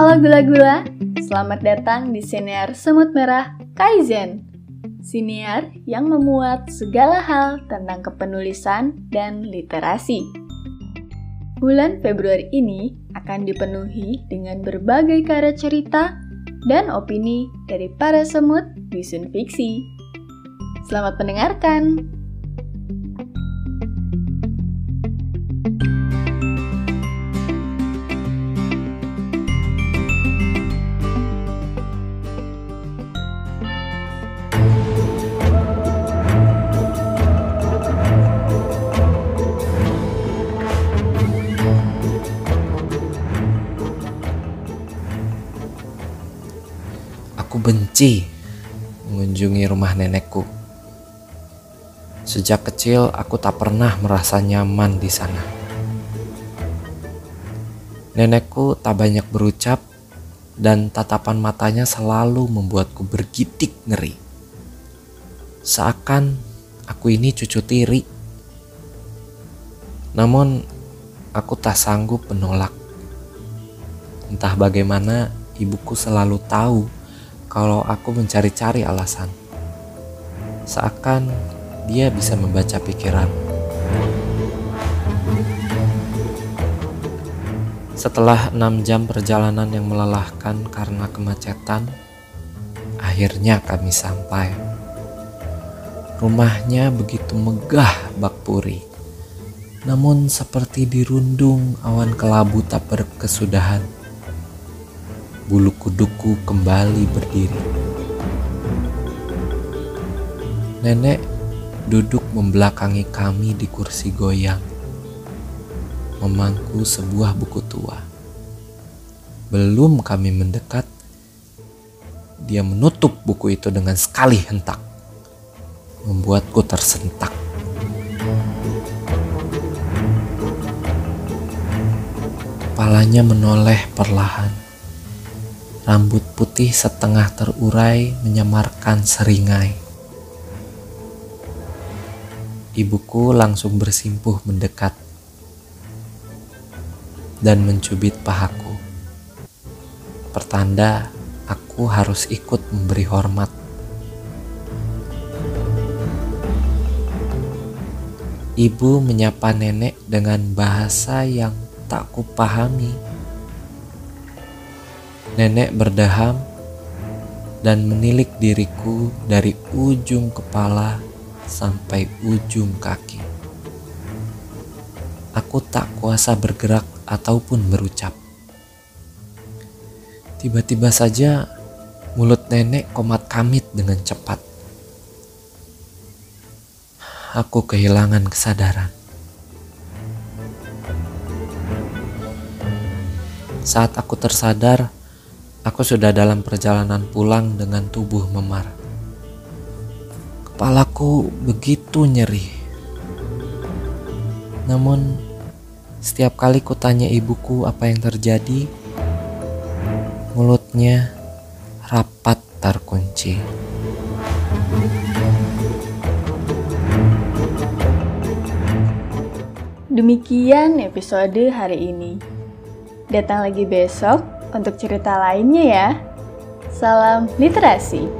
Halo Gula-Gula, selamat datang di Siniar Semut Merah Kaizen. Siniar yang memuat segala hal tentang kepenulisan dan literasi. Bulan Februari ini akan dipenuhi dengan berbagai karya cerita dan opini dari para semut dusun fiksi. Selamat mendengarkan! Aku benci mengunjungi rumah nenekku. Sejak kecil aku tak pernah merasa nyaman di sana. Nenekku tak banyak berucap dan tatapan matanya selalu membuatku bergidik ngeri. Seakan aku ini cucu tiri. Namun aku tak sanggup menolak. Entah bagaimana ibuku selalu tahu kalau aku mencari-cari alasan, seakan dia bisa membaca pikiran. Setelah 6 jam perjalanan yang melelahkan karena kemacetan, akhirnya kami sampai. Rumahnya begitu megah bak puri, namun seperti dirundung awan kelabu tak berkesudahan. Bulu kudukku kembali berdiri. Nenek duduk membelakangi kami di kursi goyang, memangku sebuah buku tua. Belum kami mendekat, dia menutup buku itu dengan sekali hentak, membuatku tersentak. Kepalanya menoleh perlahan. Rambut putih setengah terurai menyamarkan seringai. Ibuku langsung bersimpuh mendekat dan mencubit pahaku. Pertanda aku harus ikut memberi hormat. Ibu menyapa nenek dengan bahasa yang tak kupahami. Nenek berdaham dan menilik diriku dari ujung kepala sampai ujung kaki. Aku tak kuasa bergerak ataupun berucap. Tiba-tiba saja mulut nenek komat-kamit dengan cepat. Aku kehilangan kesadaran. Saat aku tersadar, aku sudah dalam perjalanan pulang dengan tubuh memar. Kepalaku begitu nyeri. Namun, setiap kali kutanya ibuku apa yang terjadi, mulutnya rapat terkunci. Demikian episode hari ini. Datang lagi besok untuk cerita lainnya ya. Salam literasi.